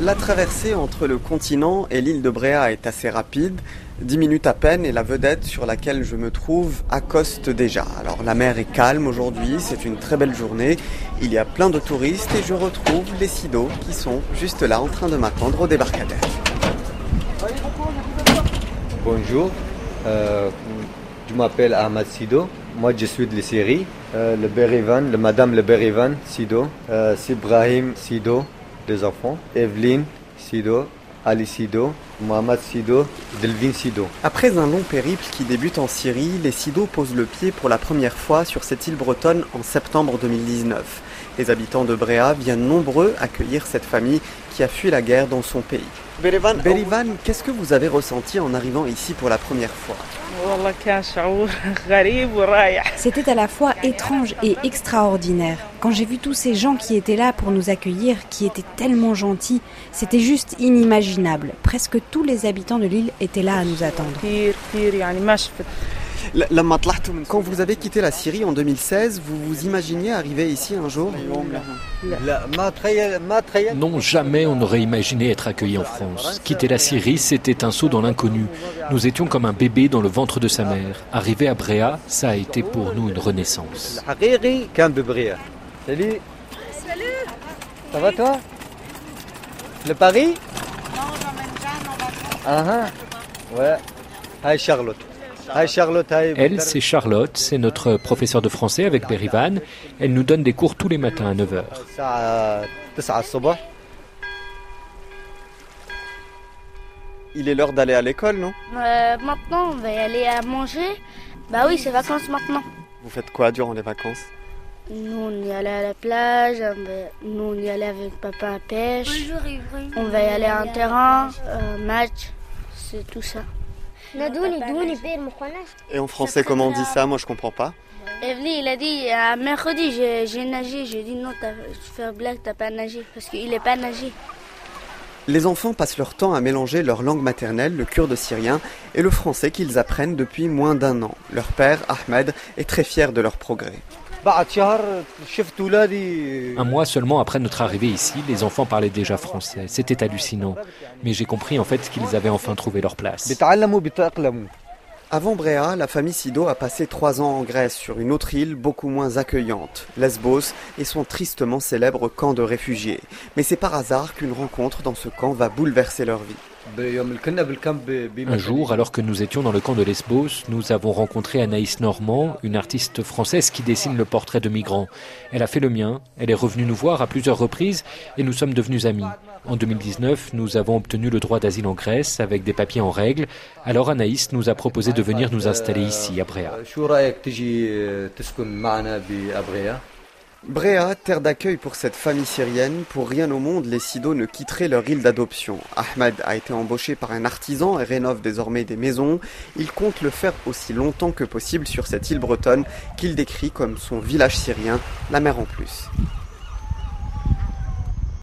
La traversée entre le continent et l'île de Bréhat est assez rapide. 10 minutes à peine et la vedette sur laquelle je me trouve accoste déjà. Alors la mer est calme aujourd'hui, c'est une très belle journée. Il y a plein de touristes et je retrouve les Sido qui sont juste là en train de m'attendre au débarcadère. Bonjour, je m'appelle Ahmad Sido. Moi je suis de la Syrie, le Berivan, le Madame le Berivan Sido, c'est Brahim Sido, des enfants, Evelyne Sido, Alice Sido, Mohamed Sido, Delvin Sido. Après un long périple qui débute en Syrie, les Sido posent le pied pour la première fois sur cette île bretonne en septembre 2019. Les habitants de Bréhat viennent nombreux accueillir cette famille qui a fui la guerre dans son pays. Berivan, qu'est-ce que vous avez ressenti en arrivant ici pour la première fois ? C'était à la fois étrange et extraordinaire. Quand j'ai vu tous ces gens qui étaient là pour nous accueillir, qui étaient tellement gentils, c'était juste inimaginable. Presque tous les habitants de l'île étaient là à nous attendre. Quand vous avez quitté la Syrie en 2016, vous vous imaginiez arriver ici un jour ? Non, jamais on n'aurait imaginé être accueilli en France. Quitter la Syrie, c'était un saut dans l'inconnu. Nous étions comme un bébé dans le ventre de sa mère. Arriver à Bréhat, ça a été pour nous une renaissance. Salut. Salut. Ça va toi ? Le Paris ? Non, j'emmène Jeanne. Ouais. Hi Charlotte. Elle, c'est Charlotte, c'est notre professeure de français avec Berivan. Elle nous donne des cours tous les matins à 9h. Il est l'heure d'aller à l'école, non ? Maintenant, on va aller à manger. Bah oui, c'est vacances maintenant. Vous faites quoi durant les vacances ? Nous, on y allait à la plage, nous, on y allait avec papa à pêche. On va y aller à un terrain, match, c'est tout ça. Et en français, comment on dit ça ? Moi, je comprends pas. Evelyne, il a dit, mercredi, j'ai nagé. J'ai dit, non, tu fais blague, t'as pas nagé, parce qu'il est pas nagé. Les enfants passent leur temps à mélanger leur langue maternelle, le kurde syrien, et le français qu'ils apprennent depuis moins d'un an. Leur père, Ahmed, est très fier de leur progrès. Un mois seulement après notre arrivée ici, les enfants parlaient déjà français. C'était hallucinant. Mais j'ai compris en fait qu'ils avaient enfin trouvé leur place. Avant Bréhat, la famille Sido a passé 3 ans en Grèce, sur une autre île beaucoup moins accueillante, Lesbos, et son tristement célèbre camp de réfugiés. Mais c'est par hasard qu'une rencontre dans ce camp va bouleverser leur vie. Un jour, alors que nous étions dans le camp de Lesbos, nous avons rencontré Anaïs Normand, une artiste française qui dessine le portrait de migrants. Elle a fait le mien, elle est revenue nous voir à plusieurs reprises et nous sommes devenus amis. En 2019, nous avons obtenu le droit d'asile en Grèce avec des papiers en règle. Alors Anaïs nous a proposé de venir nous installer ici, à Bréhat. Bréhat, terre d'accueil pour cette famille syrienne. Pour rien au monde, les Sido ne quitteraient leur île d'adoption. Ahmed a été embauché par un artisan et rénove désormais des maisons. Il compte le faire aussi longtemps que possible sur cette île bretonne qu'il décrit comme son village syrien, la mer en plus.